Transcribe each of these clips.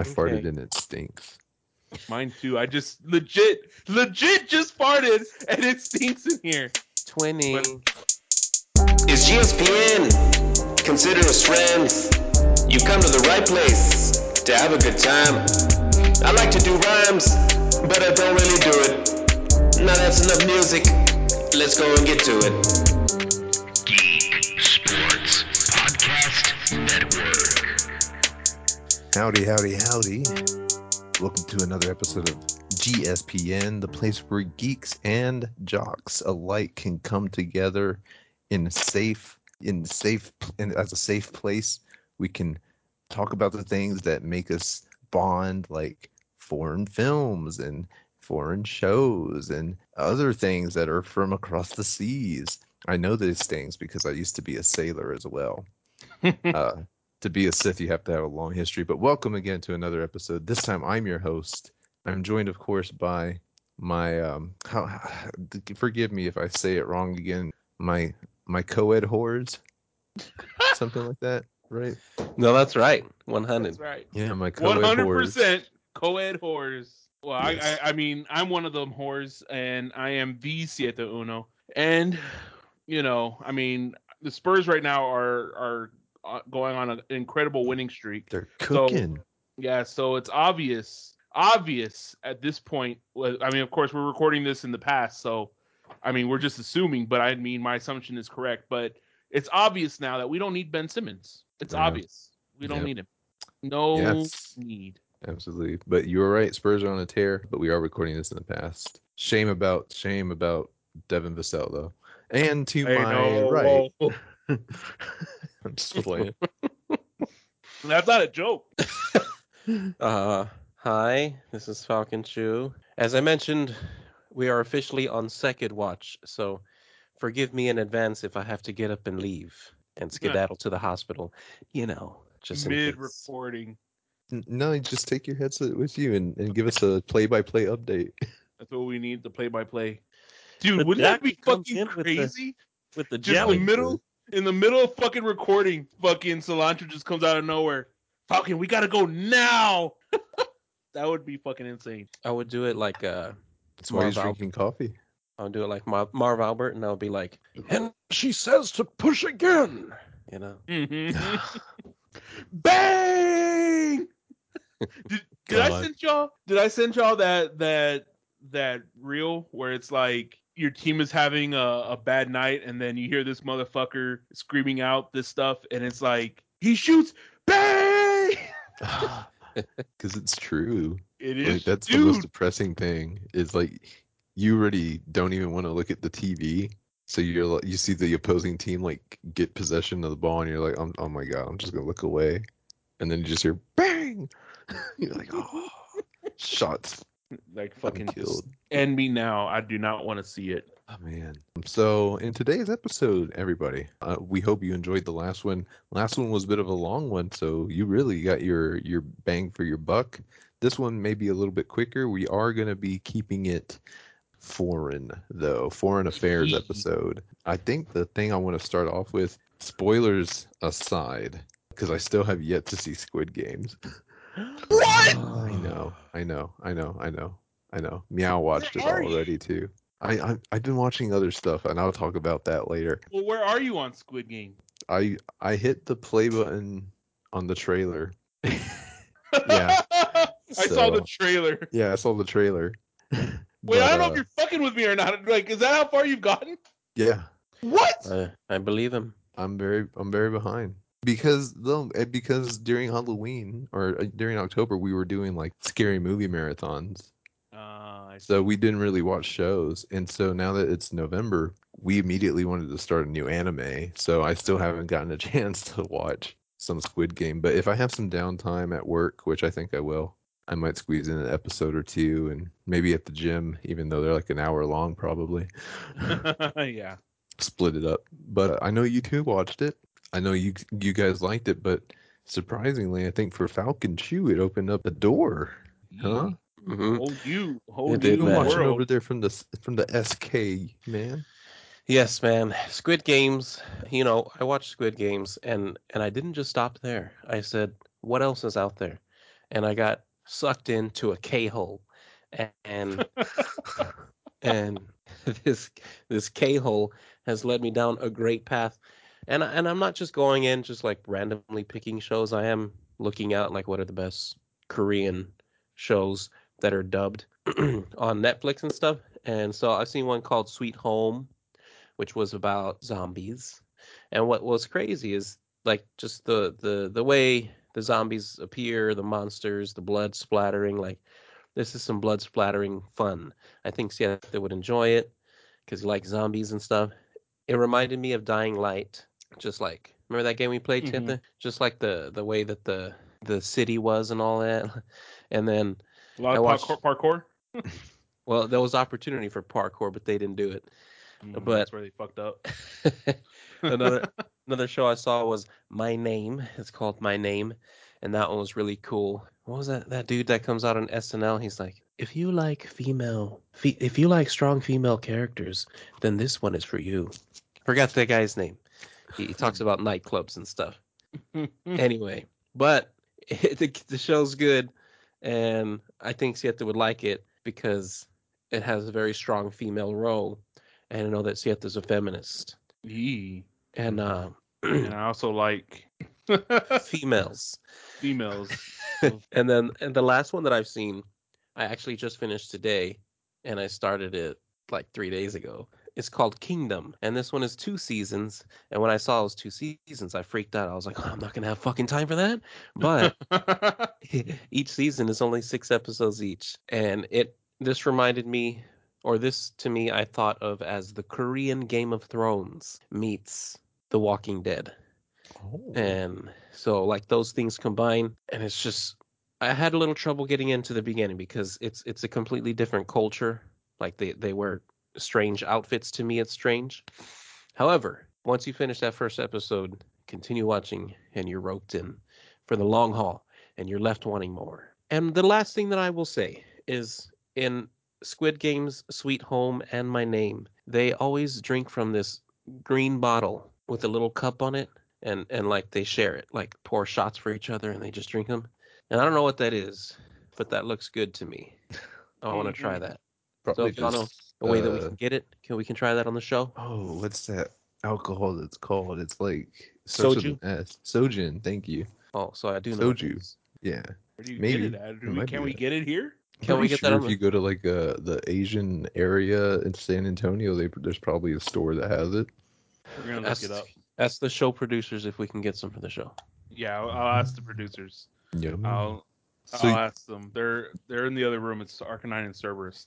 I farted and it stinks. Mine too. I just legit just farted and it stinks in here. 20. Is GSPN? Consider us friends. You've come to the right place to have a good time. I like to do rhymes, but I don't really do it. Now that's enough music. Let's go and get to it. Geek Sports Podcast Network. Howdy. Welcome to another episode of GSPN, the place where geeks and jocks alike can come together as a safe place. We can talk about the things that make us bond, like foreign films and foreign shows and other things that are from across the seas. I know these things because I used to be a sailor as well. To be a Sith, you have to have a long history. But welcome again to another episode. This time, I'm your host. I'm joined, of course, by my forgive me if I say it wrong again. My co-ed whores, something like that, right? No, that's right. 100. That's right. Yeah, my co-ed 100% co-ed whores. Well, yes. I mean, I'm one of them whores, and I am the Siete Uno. And you know, I mean, the Spurs right now are going on an incredible winning streak. They're cooking. So, yeah, so it's obvious at this point. I mean, of course, we're recording this in the past, so I mean, we're just assuming, but I mean, my assumption is correct. But it's obvious now that we don't need Ben Simmons. It's obvious. We don't need him. No need. Absolutely. But you're right. Spurs are on a tear, but we are recording this in the past. Shame about Devin Vassell, though. And to right. I'm just playing. That's not a joke. Hi, this is Falcon Chu. As I mentioned, we are officially on Second Watch, so forgive me in advance if I have to get up and leave and skedaddle to the hospital. You know, just mid-recording. No, just take your headset with you and give us a play-by-play update. That's what we need, the play-by-play. Dude, but wouldn't that be fucking crazy? With the jelly. In the middle of fucking recording, fucking Cilantro just comes out of nowhere. Falcon, we gotta go now. That would be fucking insane. I would do it like it's why he's drinking coffee. I'll do it like Marv Albert, and I'll be like, and she says to push again. You know. Mm-hmm. Bang! Did I send y'all that reel where it's like your team is having a bad night, and then you hear this motherfucker screaming out this stuff, and it's like, he shoots, bang! Because it's true. It is. Like, that's the most depressing thing. Is like you already don't even want to look at the TV, so you see the opposing team like get possession of the ball, and you're like, oh my god, I'm just gonna look away, and then you just hear bang. You're like, oh, shots. Like fucking killed. End me now. I do not want to see it. Oh man. So in today's episode, everybody, we hope you enjoyed the last one. Last one was a bit of a long one, so you really got your bang for your buck. This one may be a little bit quicker. We are going to be keeping it foreign, though. Foreign affairs episode. I think the thing I want to start off with, spoilers aside, because I still have yet to see Squid Games. What? I know. Meow watched it already too. I've been watching other stuff, and I'll talk about that later. Well, where are you on Squid Game? I hit the play button on the trailer. Yeah. I saw the trailer. Wait, I don't know if you're fucking with me or not. Like, is that how far you've gotten? Yeah. What? I believe him. I'm very behind. Because during Halloween or during October, we were doing like scary movie marathons. So we didn't really watch shows. And so now that it's November, we immediately wanted to start a new anime. So I still haven't gotten a chance to watch some Squid Game. But if I have some downtime at work, which I think I will, I might squeeze in an episode or two and maybe at the gym, even though they're like an hour long, probably. Yeah. Split it up. But I know you two watched it. I know you guys liked it, but surprisingly, I think for Falcon Chew, it opened up a door, huh? Mm-hmm. Hold you, watching over there from the SK, man. Yes, man. Squid Games. You know, I watched Squid Games, and I didn't just stop there. I said, what else is out there? and I got sucked into a K-hole, and and this K-hole has led me down a great path. And I'm not just going in just like randomly picking shows. I am looking out like what are the best Korean shows that are dubbed on Netflix and stuff. And so I've seen one called Sweet Home, which was about zombies. And what was crazy is like just the way the zombies appear, the monsters, the blood splattering. Like this is some blood splattering fun. I think Sieta would enjoy it because you like zombies and stuff. It reminded me of Dying Light. Just like, remember that game we played, Sieta? Mm-hmm. Just like the way that the city was and all that. And then a lot of parkour. Well, there was opportunity for parkour, but they didn't do it. But that's where they fucked up. Another show I saw was My Name. It's called My Name, and that one was really cool. What was that? That dude that comes out on SNL. He's like, if you like strong female characters, then this one is for you. Forgot that guy's name. He talks about nightclubs and stuff. Anyway, but the show's good, and I think Sieta would like it because it has a very strong female role. And I know that Sieta's a feminist. Yee. And and I also like females. And the last one that I've seen, I actually just finished today, and I started it like 3 days ago. It's called Kingdom, and this one is 2 seasons. And when I saw it was 2 seasons, I freaked out. I was like, oh, I'm not gonna have fucking time for that. But each season is only 6 episodes each, and this reminded me. Or this, to me, I thought of as the Korean Game of Thrones meets The Walking Dead. Oh. And so, like, those things combine. And it's just, I had a little trouble getting into the beginning because it's a completely different culture. Like, they wear strange outfits. To me, it's strange. However, once you finish that first episode, continue watching, and you're roped in for the long haul, and you're left wanting more. And the last thing that I will say is in Squid Game's Sweet Home and My Name, they always drink from this green bottle with a little cup on it, and like they share it, like pour shots for each other, and they just drink them. And I don't know what that is, but that looks good to me. I want to try that. Probably so, if you know a way that we can get it, we can try that on the show. Oh, what's that alcohol that's called? It's like soju. Sojin, thank you. Oh, so I do know soju. Yeah. Where do you maybe get it? Can we get it here? Can we get that? If you go to like the Asian area in San Antonio, there's probably a store that has it. We're gonna look it up. Ask the show producers if we can get some for the show. Yeah, I'll ask the producers. Yeah, I'll ask them. They're in the other room. It's Arcanine and Cerberus.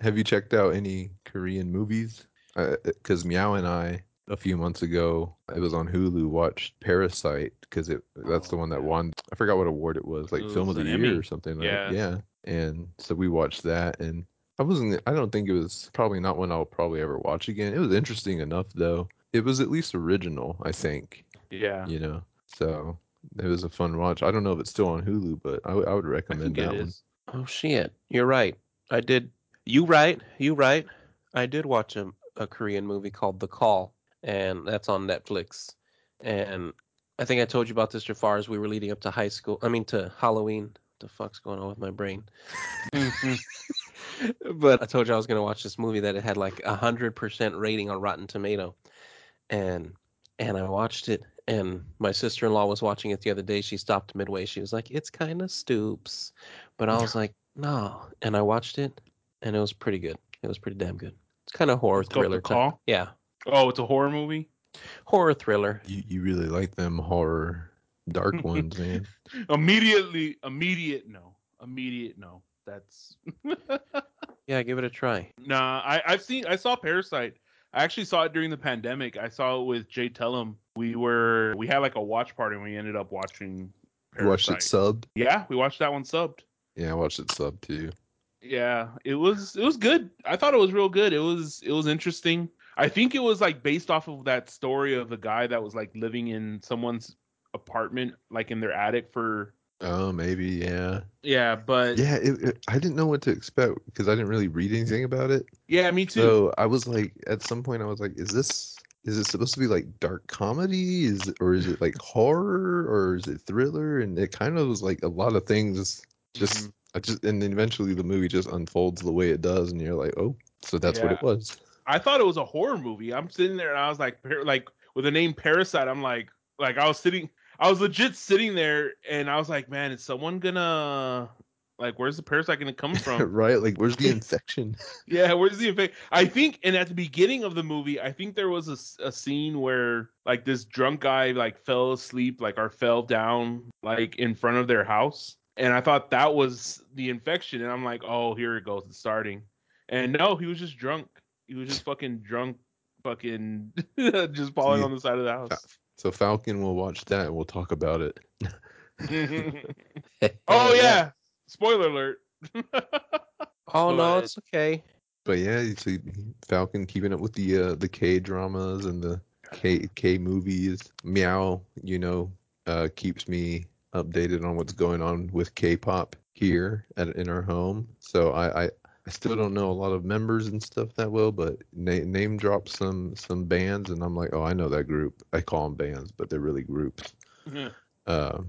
Have you checked out any Korean movies? Because Meow and I, a few months ago, it was on Hulu, watched Parasite, because that's the one that won. I forgot what award it was, like Film of the Year or something. Yeah. And so we watched that, and I don't think it was probably not one I'll probably ever watch again. It was interesting enough, though. It was at least original, I think. Yeah. You know, so it was a fun watch. I don't know if it's still on Hulu, but I would recommend that one. Oh, shit. You're right. I did. You right. I did watch a Korean movie called The Call. And that's on Netflix. And I think I told you about this, Jafar, as we were leading up to to Halloween. What the fuck's going on with my brain? But I told you I was going to watch this movie that it had like 100% rating on Rotten Tomato. And I watched it. And my sister-in-law was watching it the other day. She stopped midway. She was like, it's kind of stoops. But I was like, no. And I watched it. And it was pretty good. It was pretty damn good. It's kind of horror thriller. Call? Yeah. Oh, it's a horror movie? Horror thriller. You really like them horror dark ones, man. Immediate no. That's yeah, give it a try. Nah, I saw Parasite. I actually saw it during the pandemic. I saw it with Jay Tellum. We had like a watch party, and we ended up watching Parasite. You watched it subbed? Yeah, we watched that one subbed. Yeah, I watched it subbed too. Yeah, it was good. I thought it was real good. It was interesting. I think it was like based off of that story of the guy that was like living in someone's apartment, like in their attic for. Oh, maybe. Yeah. Yeah. But yeah, I didn't know what to expect because I didn't really read anything about it. Yeah, me too. So I was like, at some point I was like, is this Is it supposed to be like dark comedy? Is it like horror, or is it thriller? And it kind of was like a lot of things. And then eventually the movie just unfolds the way it does, and you're like, oh, so that's what it was. I thought it was a horror movie. I'm sitting there and I was like with the name Parasite, I'm like I was legit sitting there and I was like, man, is someone gonna where's the parasite gonna come from? Right? Like, where's the infection? Where's the infection? I think, and at the beginning of the movie, I think there was a scene where like this drunk guy fell asleep, or fell down in front of their house. And I thought that was the infection, and I'm like, oh, here it goes, it's starting. And no, he was just drunk. He was just fucking drunk, just falling on the side of the house. So Falcon will watch that and we'll talk about it. Oh yeah. Spoiler alert. Oh no, it's okay. But yeah, you see Falcon keeping up with the K dramas and the K movies. Meow, keeps me updated on what's going on with K-pop here in our home. So I still don't know a lot of members and stuff that well, but name drop some bands, and I'm like, oh, I know that group. I call them bands, but they're really groups. Mm-hmm.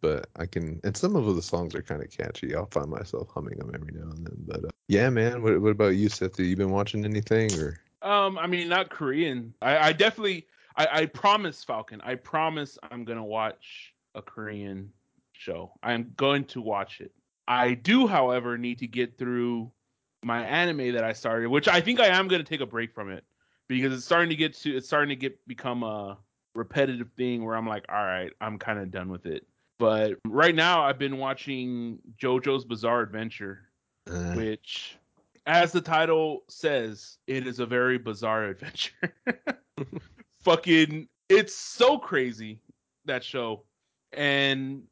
But I can, and some of the songs are kind of catchy. I'll find myself humming them every now and then. But yeah, man, what about you, Seth? Have you been watching anything? Or I mean, not Korean. I definitely, I promise, Falcon, I promise I'm gonna watch a Korean show. I'm going to watch it. I do, however, need to get through my anime that I started, which I think I am going to take a break from it because it's starting to become a repetitive thing where I'm like, all right, I'm kind of done with it. But right now I've been watching JoJo's Bizarre Adventure, which, as the title says, it is a very bizarre adventure. Fucking, it's so crazy, that show. And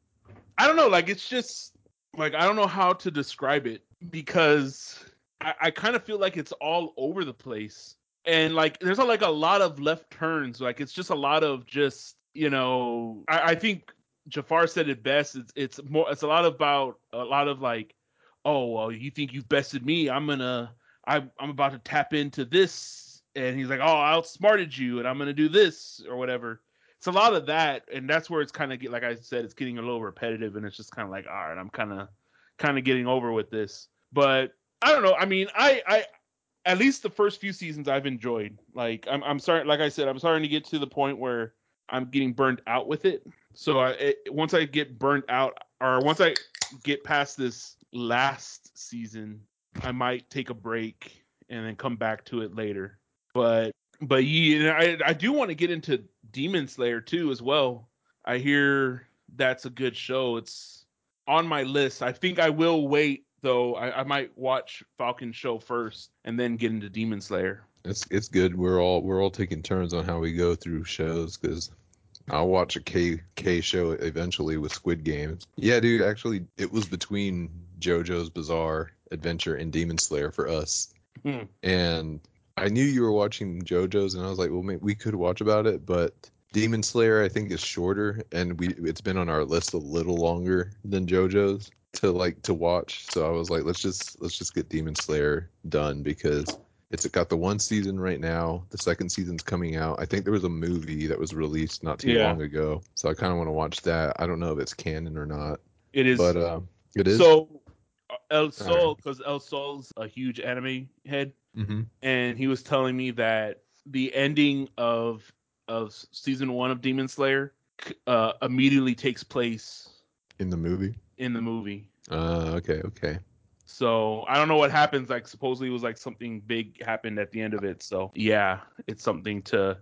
I don't know, it's just I don't know how to describe it because I kind of feel like it's all over the place. And there's a lot of left turns. It's just a lot of I think Jafar said it best. It's a lot about oh, well, you think you've bested me. I'm about to tap into this. And he's like, oh, I outsmarted you and I'm going to do this or whatever. It's a lot of that, and that's where it's kind of, like I said, it's getting a little repetitive, and it's just kind of like, all right, I'm kind of getting over with this. But I don't know. I mean, I at least the first few seasons I've enjoyed. I'm starting, like I said, I'm starting to get to the point where I'm getting burnt out with it. So once I get burnt out, or once I get past this last season, I might take a break and then come back to it later. But yeah, I do want to get into Demon Slayer too as well. I hear that's a good show. It's on my list. I think I will wait though. I might watch Falcon show first and then get into Demon Slayer. It's good. We're all taking turns on how we go through shows because I'll watch a K show eventually with Squid Game. Yeah, dude. Actually, it was between JoJo's Bizarre Adventure and Demon Slayer for us. And I knew you were watching JoJo's, and I was like, well, maybe we could watch about it, but Demon Slayer, I think, is shorter, and it's been on our list a little longer than JoJo's to watch. So I was like, let's just get Demon Slayer done because it's got the one season right now. The second season's coming out. I think there was a movie that was released not too long ago, so I kind of want to watch that. I don't know if it's canon or not. It is, but it is. So El Sol, because El Sol's a huge anime head. Mm-hmm. And he was telling me that the ending of season 1 of Demon Slayer immediately takes place in the movie. Okay. So I don't know what happens. Supposedly it was something big happened at the end of it. So yeah, it's something to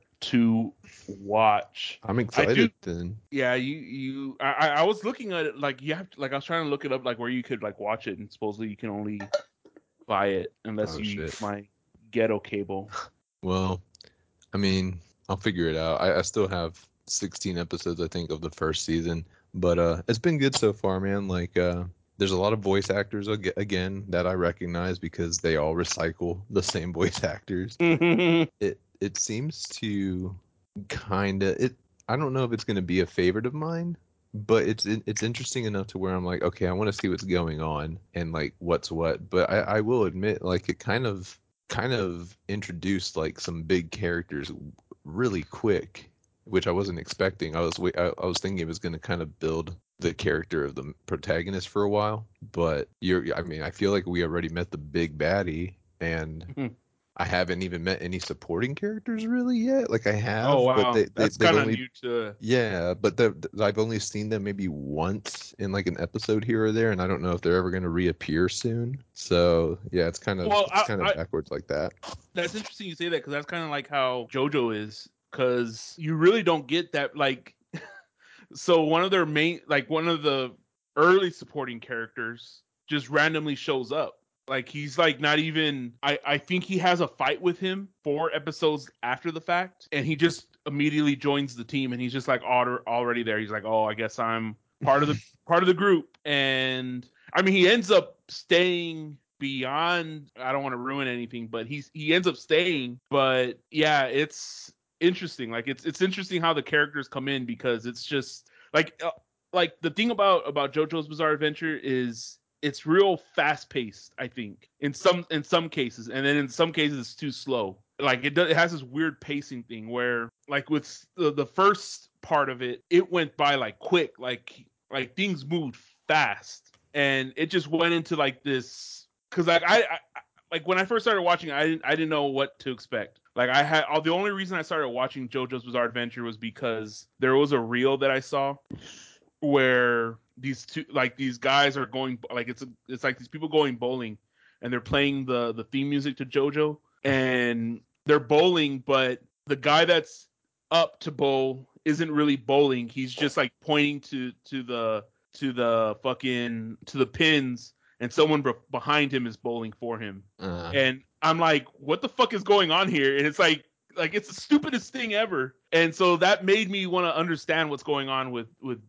watch. I'm excited then. Yeah, you. I was looking at it you have to, I was trying to look it up where you could watch it, and supposedly you can only buy it unless you use my ghetto cable. Well, I mean, I'll figure it out. I still have 16 episodes, I think, of the first season, but it's been good so far, man. There's a lot of voice actors again that I recognize because they all recycle the same voice actors. It seems to I don't know if it's going to be a favorite of mine, but it's interesting enough to where I'm like, okay, I want to see what's going on and what's what. But I will admit, it kind of introduced some big characters really quick, which I wasn't expecting. I was thinking it was going to kind of build the character of the protagonist for a while, but I feel like we already met the big baddie, and I haven't even met any supporting characters really yet. Like I have. Oh wow, but that's kind of new to. Yeah, but I've only seen them maybe once in like an episode here or there, and I don't know if they're ever going to reappear soon. So yeah, it's kind of backwards like that. That's interesting you say that, because that's kind of like how JoJo is, because you really don't get that like. So one of the early supporting characters just randomly shows up. Like he's like not even, I think he has a fight with him 4 episodes after the fact, and he just immediately joins the team, and he's just like already there. He's like, oh, I guess I'm part of the group. And I mean, he ends up staying beyond, I don't want to ruin anything, but he ends up staying. But yeah, it's interesting. Like it's interesting how the characters come in, because it's just like the thing about JoJo's Bizarre Adventure is it's real fast paced, I think, in some cases, and then in some cases it's too slow. Like it has this weird pacing thing where, like with the first part of it, it went by like quick, like things moved fast, and it just went into like this. Because like I like when I first started watching, I didn't know what to expect. Like the only reason I started watching JoJo's Bizarre Adventure was because there was a reel that I saw where these guys are going, like it's like these people going bowling, and they're playing the theme music to JoJo, and they're bowling, but the guy that's up to bowl isn't really bowling. He's just like pointing to the pins, and someone behind him is bowling for him. And I'm like, what the fuck is going on here? And it's like it's the stupidest thing ever. And so that made me want to understand what's going on with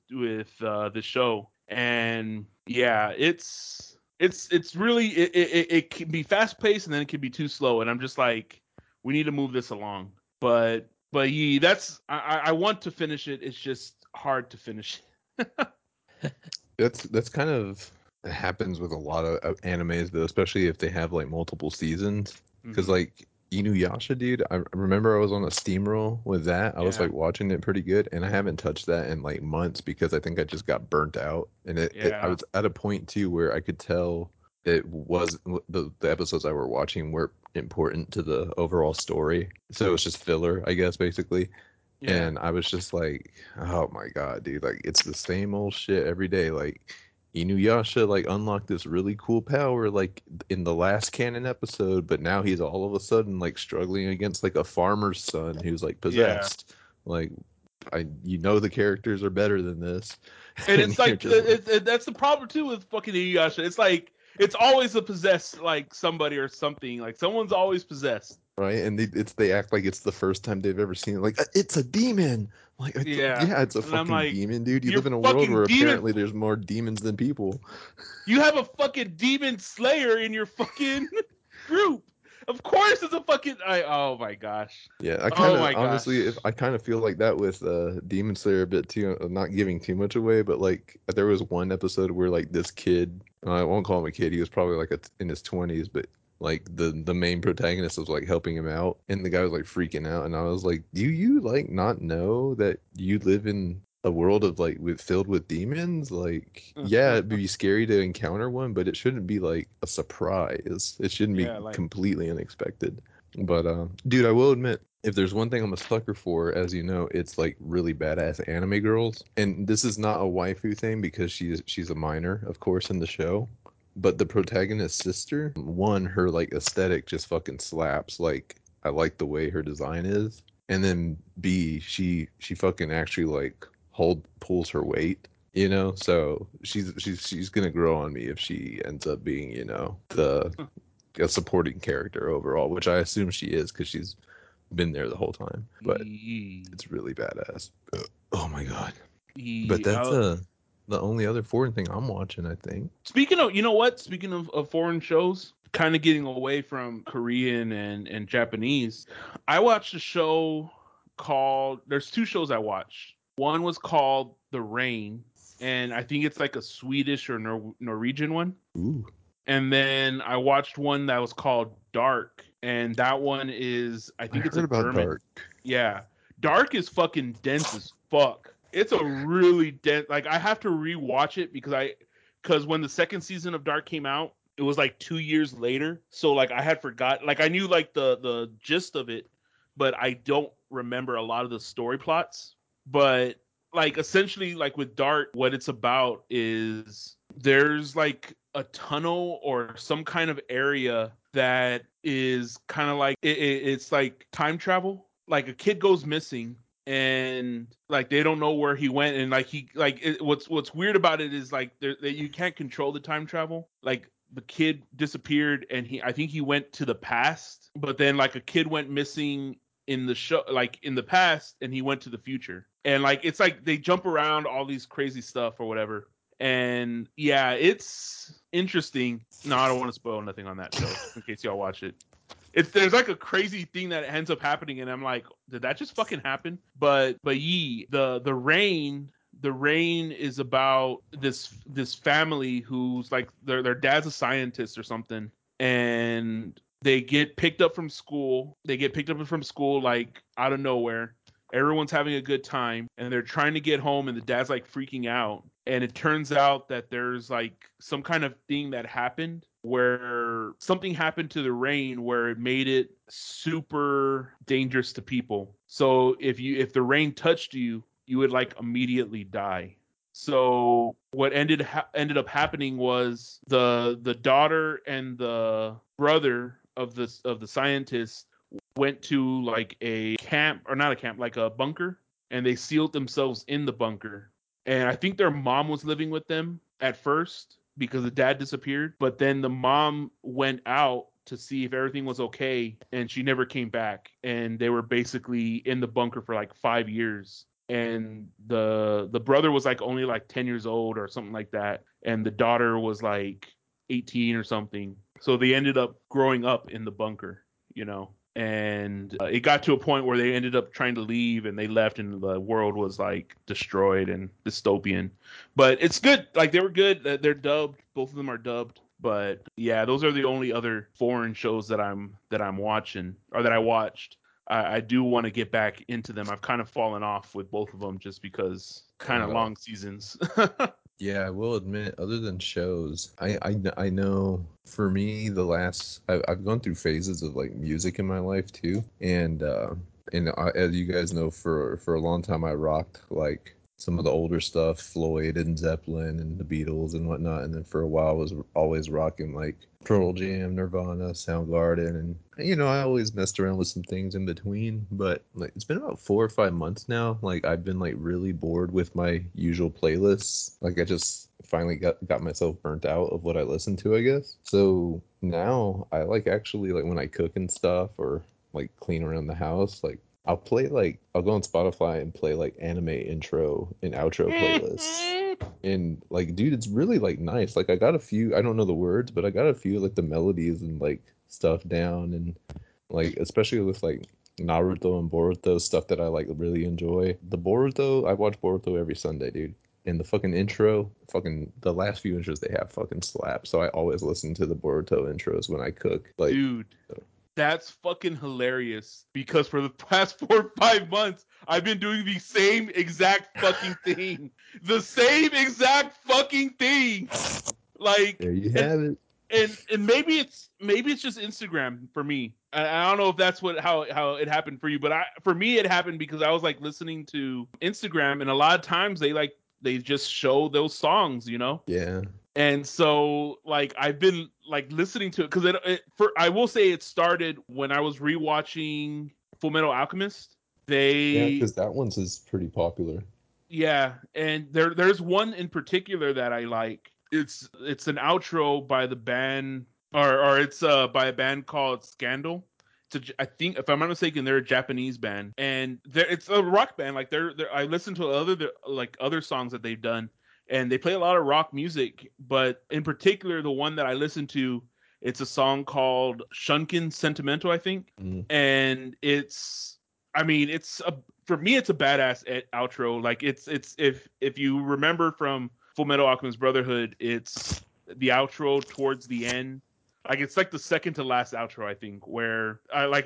the show. And yeah, it's really, it can be fast paced, and then it can be too slow. And I'm just like, we need to move this along. But I want to finish it. It's just hard to finish. That's kind of happens with a lot of animes though, especially if they have like multiple seasons. Because like Inuyasha, dude, I remember I was on a steamroll with that. I was like watching it pretty good, and I haven't touched that in like months, because I think I just got burnt out. And I was at a point too where I could tell it was the episodes I were watching were important to the overall story, so it was just filler, I guess, basically. Yeah. And I was just like, oh my god, dude, like it's the same old shit every day. Like Inuyasha like unlocked this really cool power like in the last canon episode, but now he's all of a sudden like struggling against like a farmer's son who's like possessed. Yeah. Like the characters are better than this. And it's like that's the problem too with fucking Inuyasha. It's like it's always a possessed like somebody or something. Like someone's always possessed. Right, and they act like it's the first time they've ever seen it. Like it's a demon. Like it's a fucking demon, dude. You live in a world where apparently there's more demons than people. You have a fucking demon slayer in your fucking group. Of course, it's a fucking. Oh my gosh. Yeah, I kind of honestly, I kind of feel like that with Demon Slayer a bit too. I'm not giving too much away, but like there was one episode where like this kid, I won't call him a kid. He was probably like in his 20s, but. Like the main protagonist was like helping him out, and the guy was like freaking out, and I was like, do you like not know that you live in a world of like filled with demons? Like yeah, it'd be scary to encounter one, but it shouldn't be like a surprise. It shouldn't be completely unexpected. But dude, I will admit, if there's one thing I'm a sucker for, as you know, it's like really badass anime girls. And this is not a waifu thing, because she's a minor, of course, in the show. But the protagonist's sister, her like aesthetic just fucking slaps. Like I like the way her design is, and then B, she fucking actually like pulls her weight, you know. So she's gonna grow on me if she ends up being, you know, a supporting character overall, which I assume she is, because she's been there the whole time. But it's really badass. Oh my god! But that's the only other foreign thing I'm watching, I think. Speaking of foreign shows, kind of getting away from Korean and Japanese, I watched a show called, there's 2 shows I watched. One was called The Rain, and I think it's like a Swedish or Norwegian one. Ooh. And then I watched one that was called Dark, and that one is I think it's German. Dark. Yeah, Dark is fucking dense as fuck. It's a really dense. Like I have to rewatch it because when the second season of Dark came out, it was like 2 years later. So like I had forgotten. Like I knew like the gist of it, but I don't remember a lot of the story plots. But like essentially like with Dark, what it's about is there's like a tunnel or some kind of area that is kind of like it's like time travel. Like a kid goes missing and like they don't know where he went, and like he like it, what's weird about it is like that you can't control the time travel. Like the kid disappeared and I think he went to the past, but then like a kid went missing in the show, like in the past, and he went to the future, and like it's like they jump around all these crazy stuff or whatever. And yeah, it's interesting. No, I don't want to spoil nothing on that show in case y'all watch it. It's there's like a crazy thing that ends up happening, and I'm like, did that just fucking happen? But the rain is about this family who's like their dad's a scientist or something, and they get picked up from school. Like out of nowhere. Everyone's having a good time, and they're trying to get home, and the dad's like freaking out. And it turns out that there's like some kind of thing that happened where something happened to the rain where it made it super dangerous to people. So if the rain touched you, you would like immediately die. So what ended up happening was the daughter and the brother of the scientist went to like a camp, or not a camp, like a bunker, and they sealed themselves in the bunker. And I think their mom was living with them at first because the dad disappeared. But then the mom went out to see if everything was okay, and she never came back. And they were basically in the bunker for like 5 years. And the brother was like only like 10 years old or something like that. And the daughter was like 18 or something. So they ended up growing up in the bunker, you know. And it got to a point where they ended up trying to leave, and they left, and the world was like destroyed and dystopian. But it's good. Like they were good. They're dubbed. Both of them are dubbed. But yeah, those are the only other foreign shows that I'm watching, or that I watched. I do want to get back into them. I've kind of fallen off with both of them just because kind of long seasons. Yeah, I will admit, other than shows, I know for me, the last, I've gone through phases of like music in my life too. And as you guys know, for a long time, I rocked like some of the older stuff, Floyd and Zeppelin and the Beatles and whatnot. And then for a while I was always rocking like Pearl Jam, Nirvana, Soundgarden. And, you know, I always messed around with some things in between, but like, it's been about 4 or 5 months now. Like I've been like really bored with my usual playlists. Like I just finally got myself burnt out of what I listened to, I guess. So now I like actually like when I cook and stuff or like clean around the house, like I'll go on Spotify and play like anime intro and outro playlists. And like, dude, it's really like nice. Like I got a few, I don't know the words, but I got a few like the melodies and like stuff down, and like, especially with like Naruto and Boruto stuff that I like really enjoy. The Boruto, I watch Boruto every Sunday, dude. And the fucking intro, the last few intros they have fucking slap. So I always listen to the Boruto intros when I cook. Like, dude. So. That's fucking hilarious, because for the past 4 or 5 months, I've been doing the same exact fucking thing. The same exact fucking thing. Like, there you have it. And maybe it's just Instagram for me. I don't know if that's how it happened for you, but for me it happened because I was like listening to Instagram, and a lot of times they just show those songs, you know? Yeah. And so, like, I've been, like, listening to it, because I will say it started when I was rewatching Fullmetal Alchemist. Yeah, because that one's is pretty popular. Yeah, and there's one in particular that I like. It's an outro by the band, or it's by a band called Scandal. I think, if I'm not mistaken, they're a Japanese band, and it's a rock band. Like, I listened to other songs that they've done. And they play a lot of rock music, but in particular, the one that I listened to, it's a song called Shunken Sentimental, I think. Mm. And for me, it's a badass outro. Like it's, if you remember from Fullmetal Alchemist Brotherhood, it's the outro towards the end. Like, it's like the second to last outro, I think, where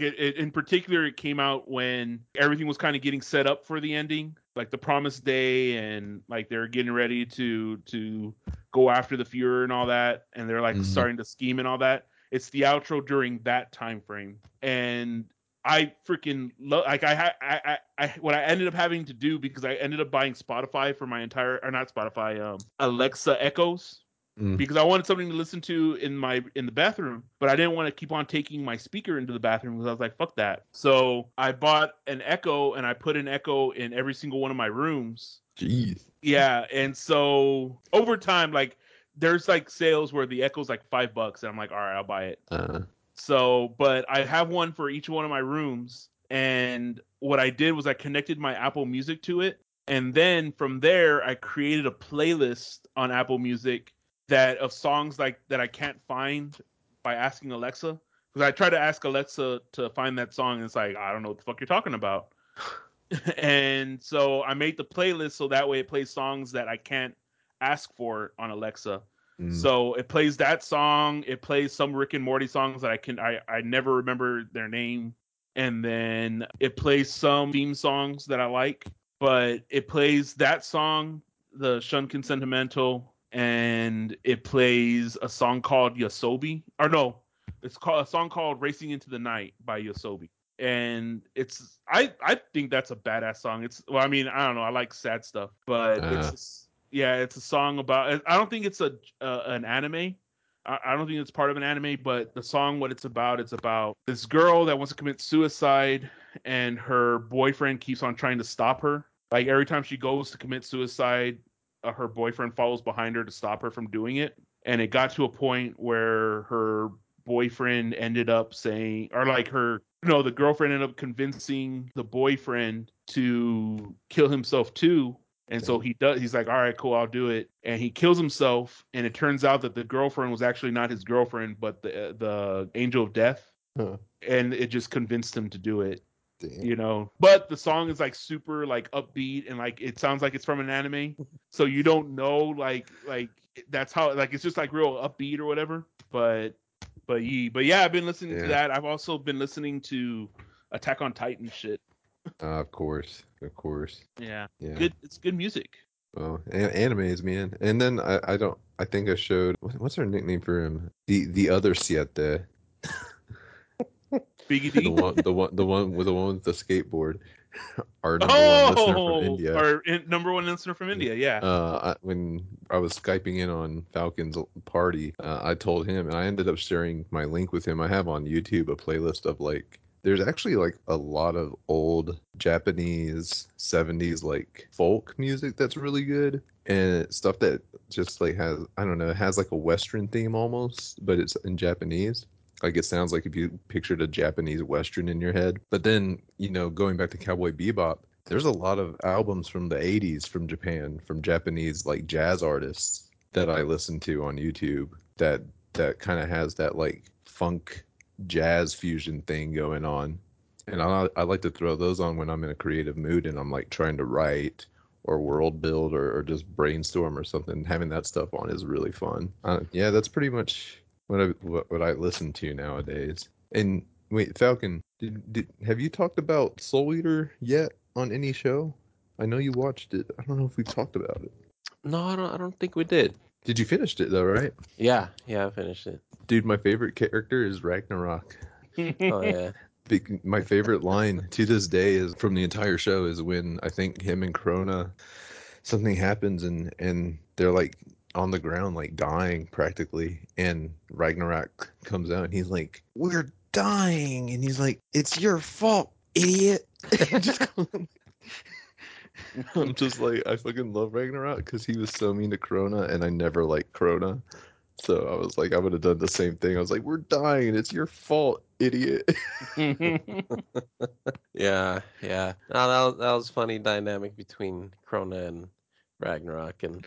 in particular, it came out when everything was kind of getting set up for the ending, like the promised day, and like they're getting ready to go after the Fuhrer and all that, and they're like starting to scheme and all that. It's the outro during that time frame, and I freaking love. Like what I ended up having to do, because I ended up buying Spotify for my entire, or not Spotify, Alexa Echoes. Because I wanted something to listen to in the bathroom, but I didn't want to keep on taking my speaker into the bathroom, because I was like, fuck that. So I bought an Echo, and I put an Echo in every single one of my rooms. Jeez. Yeah, and so over time, like, there's like sales where the Echo's like $5, and I'm like, all right, I'll buy it. So, but I have one for each one of my rooms, and what I did was I connected my Apple Music to it, and then from there I created a playlist on Apple Music of songs like that I can't find by asking Alexa, because I try to ask Alexa to find that song, and it's like, I don't know what the fuck you're talking about. And so I made the playlist so that way it plays songs that I can't ask for on Alexa. So it plays that song, it plays some Rick and Morty songs that I never remember their name, and then it plays some theme songs that I like, but it plays that song, the Shunken Sentimental, and it plays a song called YOASOBI. Or no, it's called a song called Racing Into the Night by YOASOBI. And it's I think that's a badass song. It's, well, I mean, I don't know, I like sad stuff, but it's a song about, I don't think it's an anime. I don't think it's part of an anime, but the song, what it's about this girl that wants to commit suicide, and her boyfriend keeps on trying to stop her. Like, every time she goes to commit suicide, her boyfriend follows behind her to stop her from doing it. And it got to a point where her boyfriend ended up saying, or like her, you know, the girlfriend ended up convincing the boyfriend to kill himself too. And so he does, he's like, all right, cool, I'll do it. And he kills himself. And it turns out that the girlfriend was actually not his girlfriend, but the angel of death. Huh. And it just convinced him to do it. Damn. You know, but the song is like super like upbeat, and like it sounds like it's from an anime, so you don't know like that's how, like, it's just like real upbeat or whatever. But yeah, I've been listening to that. I've also been listening to Attack on Titan shit. Of course. Yeah. Good, it's good music. Well, animes, man. And then I think I showed, what's her nickname for him? The other Siete. Biggie D? The one with the skateboard. Our number one listener from India, yeah. When I was Skyping in on Falcon's party, I told him, and I ended up sharing my link with him. I have on YouTube a playlist of, like, there's actually, like, a lot of old Japanese 70s, like, folk music that's really good. And stuff that just, like, has, I don't know, it has, like, a Western theme almost, but it's in Japanese. Like, it sounds like if you pictured a Japanese Western in your head. But then, you know, going back to Cowboy Bebop, there's a lot of albums from the 80s from Japan, from Japanese, like, jazz artists that I listen to on YouTube that kind of has that, like, funk jazz fusion thing going on. And I like to throw those on when I'm in a creative mood and I'm, like, trying to write or world build or just brainstorm or something. Having that stuff on is really fun. Yeah, that's pretty much what I listen to nowadays. And wait, Falcon, have you talked about Soul Eater yet on any show? I know you watched it. I don't know if we talked about it. No, I don't think we did. Did you finish it though, right? Yeah, I finished it. Dude, my favorite character is Ragnarok. Oh yeah. My favorite line to this day is from the entire show is when I think him and Crona, something happens and they're like on the ground, like dying practically, and Ragnarok comes out and he's like, we're dying, and he's like, it's your fault, idiot. I'm just like, I fucking love Ragnarok because he was so mean to Crona, and I never liked Crona, so I was like, I would have done the same thing. I was like, we're dying, it's your fault, idiot. yeah no, that was funny dynamic between Crona and Ragnarok, and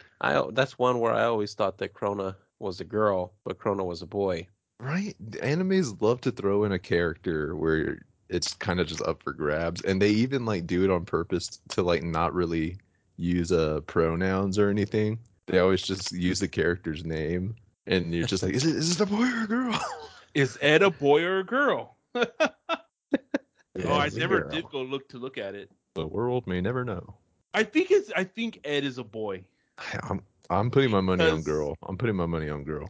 that's one where I always thought that Crona was a girl, but Crona was a boy. Right? Animes love to throw in a character where it's kind of just up for grabs, and they even like do it on purpose to like not really use pronouns or anything. They always just use the character's name and you're just like, is it a boy or a girl? Is Ed a boy or a girl? I never did go look at it. The world may never know. I think Ed is a boy. I'm putting my money on girl.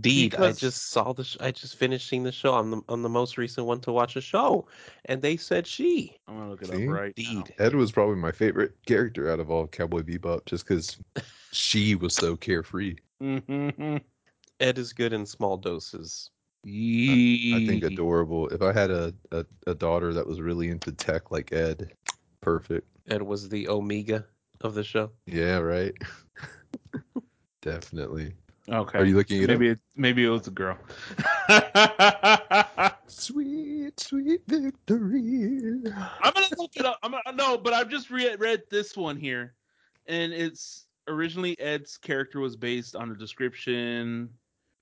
Deed, because... I just finished seeing the show. I'm the most recent one to watch a show, and they said she. I'm gonna look it up right now. Ed was probably my favorite character out of all Cowboy Bebop, just because she was so carefree. Mm-hmm. Ed is good in small doses. I think adorable. If I had a daughter that was really into tech like Ed, perfect. Ed was the Omega of the show. Yeah, right. Definitely. Okay. Are you looking at it? Maybe it was a girl. Sweet victory. I'm gonna look it up. I've just read this one here, and it's originally Ed's character was based on a description,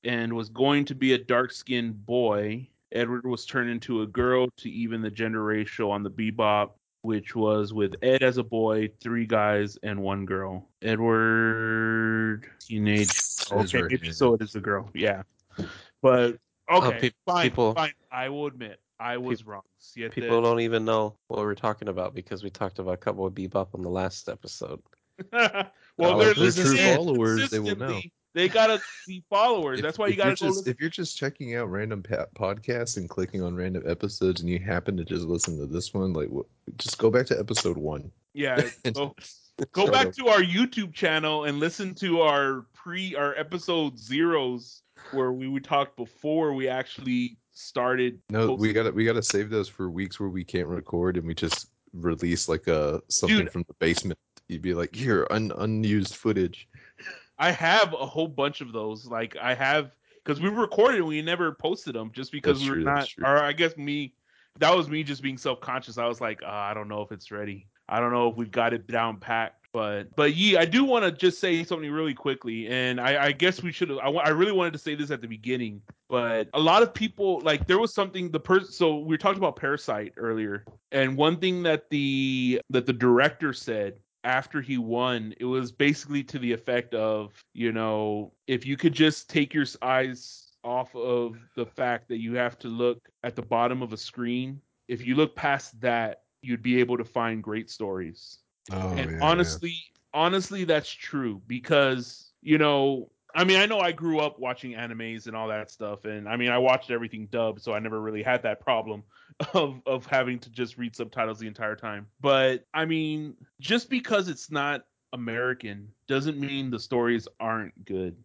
and was going to be a dark-skinned boy. Edward was turned into a girl to even the gender ratio on the Bebop, which was with Ed as a boy, 3 guys, and 1 girl. Edward, teenage. Okay, maybe so it is a girl. Yeah, but okay, fine. I will admit I was wrong. People don't even know what we're talking about because we talked about Cowboy Bebop on the last episode. Well, they're true followers. They will know. They gotta see followers. That's why you gotta go listen. If you're just checking out random podcasts and clicking on random episodes, and you happen to just listen to this one, like, just go back to episode 1. Yeah. Go back to our YouTube channel and listen to our episode 0s where we would talk before we actually started. No, posting. we gotta save those for weeks where we can't record and we just release like something from the basement. You'd be like, here, unused footage. I have a whole bunch of those. Like I have, because we recorded and we never posted them just because we were not. Or I guess that was me just being self-conscious. I was like, I don't know if it's ready. I don't know if we've got it down pat, but I do want to just say something really quickly, and I guess we should have. I really wanted to say this at the beginning, but a lot of people, like, there was something so we were talking about Parasite earlier, and one thing that the director said after he won, it was basically to the effect of, you know, if you could just take your eyes off of the fact that you have to look at the bottom of a screen, if you look past that, you'd be able to find great stories. Oh, and honestly, that's true because, you know, I mean, I know I grew up watching animes and all that stuff. And I mean, I watched everything dubbed, so I never really had that problem of having to just read subtitles the entire time. But I mean, just because it's not American doesn't mean the stories aren't good.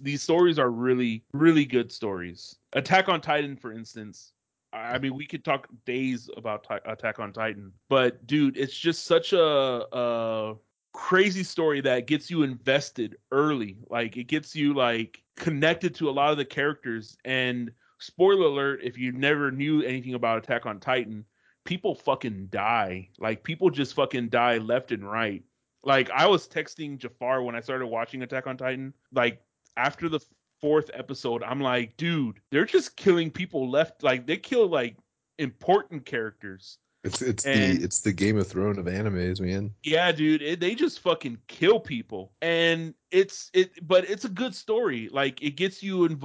These stories are really, really good stories. Attack on Titan, for instance. I mean, we could talk days about Attack on Titan, but dude, it's just such a crazy story that gets you invested early. Like, it gets you like connected to a lot of the characters. And spoiler alert, if you never knew anything about Attack on Titan, people fucking die. Like, people just fucking die left and right. Like, I was texting Jafar when I started watching Attack on Titan. Like, after the 4th episode, I'm like, dude, they're just killing people left. Like, they kill like important characters. It's the Game of Thrones of animes, man. Yeah, dude, they just fucking kill people, and but it's a good story. Like, it gets you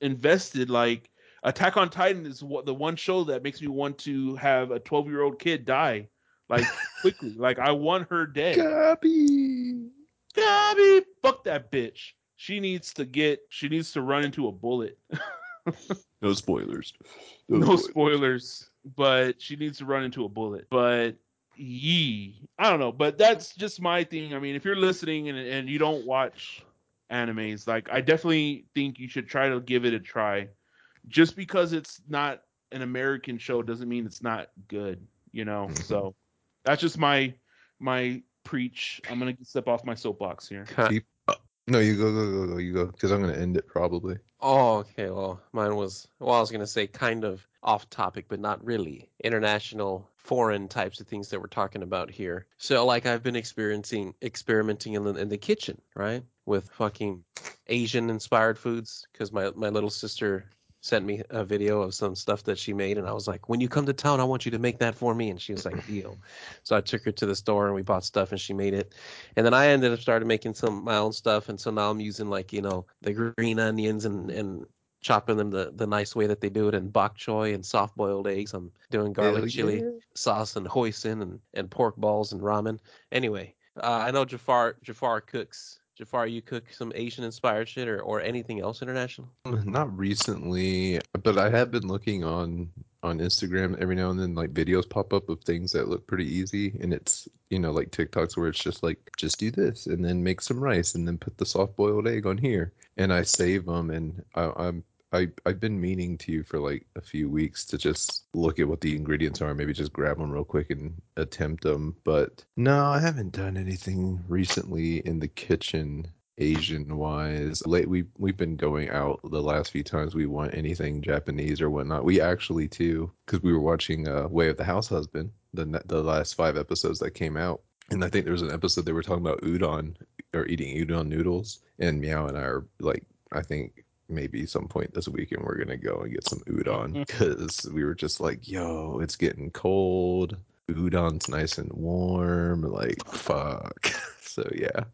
invested. Like, Attack on Titan is the one show that makes me want to have a 12-year-old kid die, like, quickly. Like, I want her dead. Gabi, fuck that bitch. She needs to run into a bullet. No spoilers. No spoilers. But she needs to run into a bullet. But I don't know. But that's just my thing. I mean, if you're listening and you don't watch animes, like, I definitely think you should try to give it a try. Just because it's not an American show doesn't mean it's not good, you know? So that's just my preach. I'm going to step off my soapbox here. No, you go, you go, because I'm going to end it probably. Oh, okay, well, mine was, I was going to say kind of off topic, but not really. International, foreign types of things that we're talking about here. So, like, I've been experimenting in the kitchen, right? With fucking Asian-inspired foods, because my little sister sent me a video of some stuff that she made, and I was like, when you come to town, I want you to make that for me. And she was like, deal. So I took her to the store and we bought stuff and she made it. And then I ended up started making some my own stuff. And so now I'm using, like, you know, the green onions and chopping them the nice way that they do it, and bok choy and soft boiled eggs. I'm doing garlic chili sauce and hoisin and pork balls and ramen. Anyway, I know Jafar cooks. Jafar, you cook some Asian-inspired shit or anything else international? Not recently, but I have been looking on Instagram every now and then, like, videos pop up of things that look pretty easy, and it's, you know, like TikToks where it's just like, just do this, and then make some rice, and then put the soft-boiled egg on here, and I save them, and I've been meaning to for like a few weeks to just look at what the ingredients are, maybe just grab them real quick and attempt them. But no, I haven't done anything recently in the kitchen Asian wise. Late we've been going out the last few times we want anything Japanese or whatnot. We actually too, because we were watching Way of the House Husband, the last 5 episodes that came out. And I think there was an episode they were talking about udon or eating udon noodles, and Meow and I are like, I think maybe some point this weekend we're gonna go and get some udon, because we were just like, yo, it's getting cold, udon's nice and warm, like, fuck. So yeah.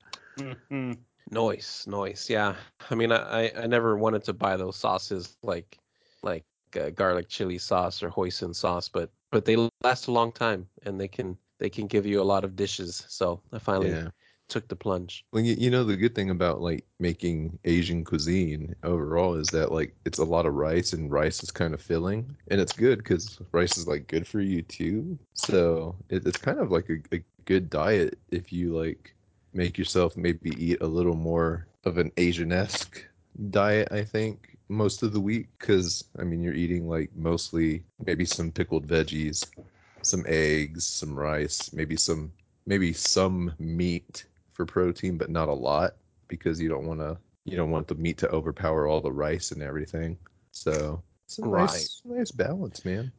Nice. Yeah, I mean, I never wanted to buy those sauces like garlic chili sauce or hoisin sauce, but they last a long time, and they can give you a lot of dishes. So I finally took the plunge. Well, you know, the good thing about like making Asian cuisine overall is that like it's a lot of rice, and rice is kind of filling, and it's good because rice is like good for you too. So it's kind of like a good diet if you like make yourself maybe eat a little more of an Asian-esque diet, I think, most of the week, because I mean you're eating like mostly maybe some pickled veggies, some eggs, some rice, maybe some meat for protein, but not a lot, because you don't want the meat to overpower all the rice and everything. So it's a nice balance, man.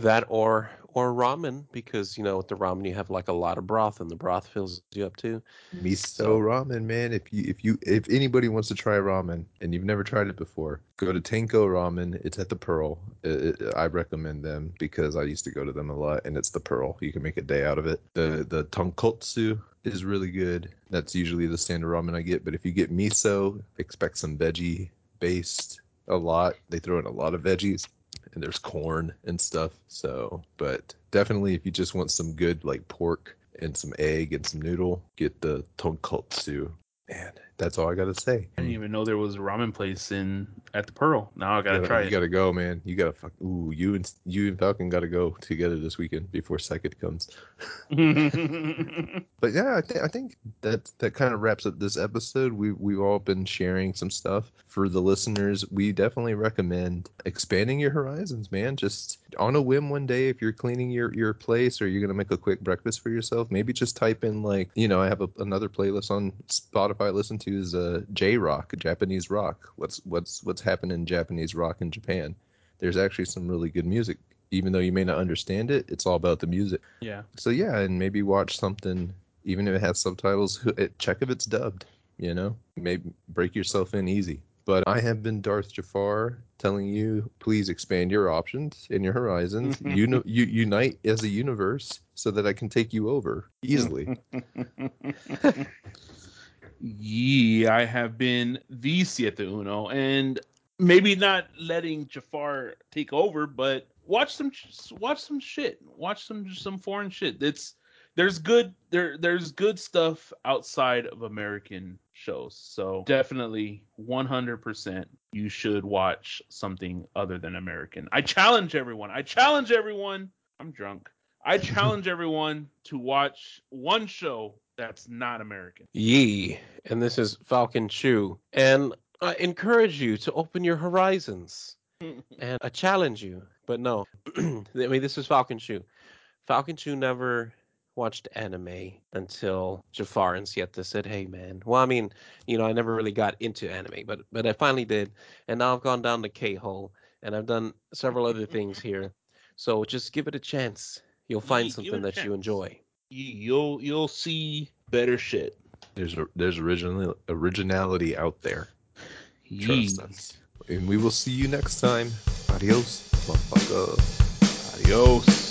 That or ramen, because you know with the ramen you have like a lot of broth, and the broth fills you up too. Miso ramen, man. If anybody wants to try ramen and you've never tried it before, go to Tenko Ramen. It's at the Pearl. I recommend them because I used to go to them a lot, and it's the Pearl. You can make a day out of it. The tonkotsu is really good. That's usually the standard ramen I get, but if you get miso, expect some veggie based. A lot. They throw in a lot of veggies, and there's corn and stuff. So, but definitely if you just want some good like pork and some egg and some noodle, get the tonkotsu. Man, that's all I gotta say. I didn't even know there was a ramen place at the Pearl. Now I gotta try it. You gotta go, man. You gotta you and Falcon gotta go together this weekend before Psychic comes. But yeah, I think that kind of wraps up this episode. We've all been sharing some stuff for the listeners. We definitely recommend expanding your horizons, man. Just on a whim one day, if you're cleaning your place or you're gonna make a quick breakfast for yourself, maybe just type in like, you know, I have another playlist on Spotify I listen to is J-Rock, Japanese rock. What's happening in Japanese rock in Japan? There's actually some really good music. Even though you may not understand it, it's all about the music. Yeah. So yeah, and maybe watch something, even if it has subtitles, check if it's dubbed, you know? Maybe break yourself in easy. But I have been Darth Jafar telling you, please expand your options and your horizons. You unite as a universe so that I can take you over easily. Yeah, I have been the Siete Uno, and maybe not letting Jafar take over, but watch some shit, watch some foreign shit. There's good stuff outside of American shows, so definitely 100% you should watch something other than American. I challenge everyone. I'm drunk. I challenge everyone to watch one show that's not American. Yee. And this is Falcon Chu. And I encourage you to open your horizons. And I challenge you. But no. I mean, this is Falcon Chu. Falcon Chu never watched anime until Jafar and Sieta said, hey, man. Well, I mean, you know, I never really got into anime. But I finally did. And now I've gone down the K-hole. And I've done several other things here. So just give it a chance. You'll find something that you enjoy. You'll see better shit. There's originality out there. Trust us. And we will see you next time. Adios, motherfucker. Adios.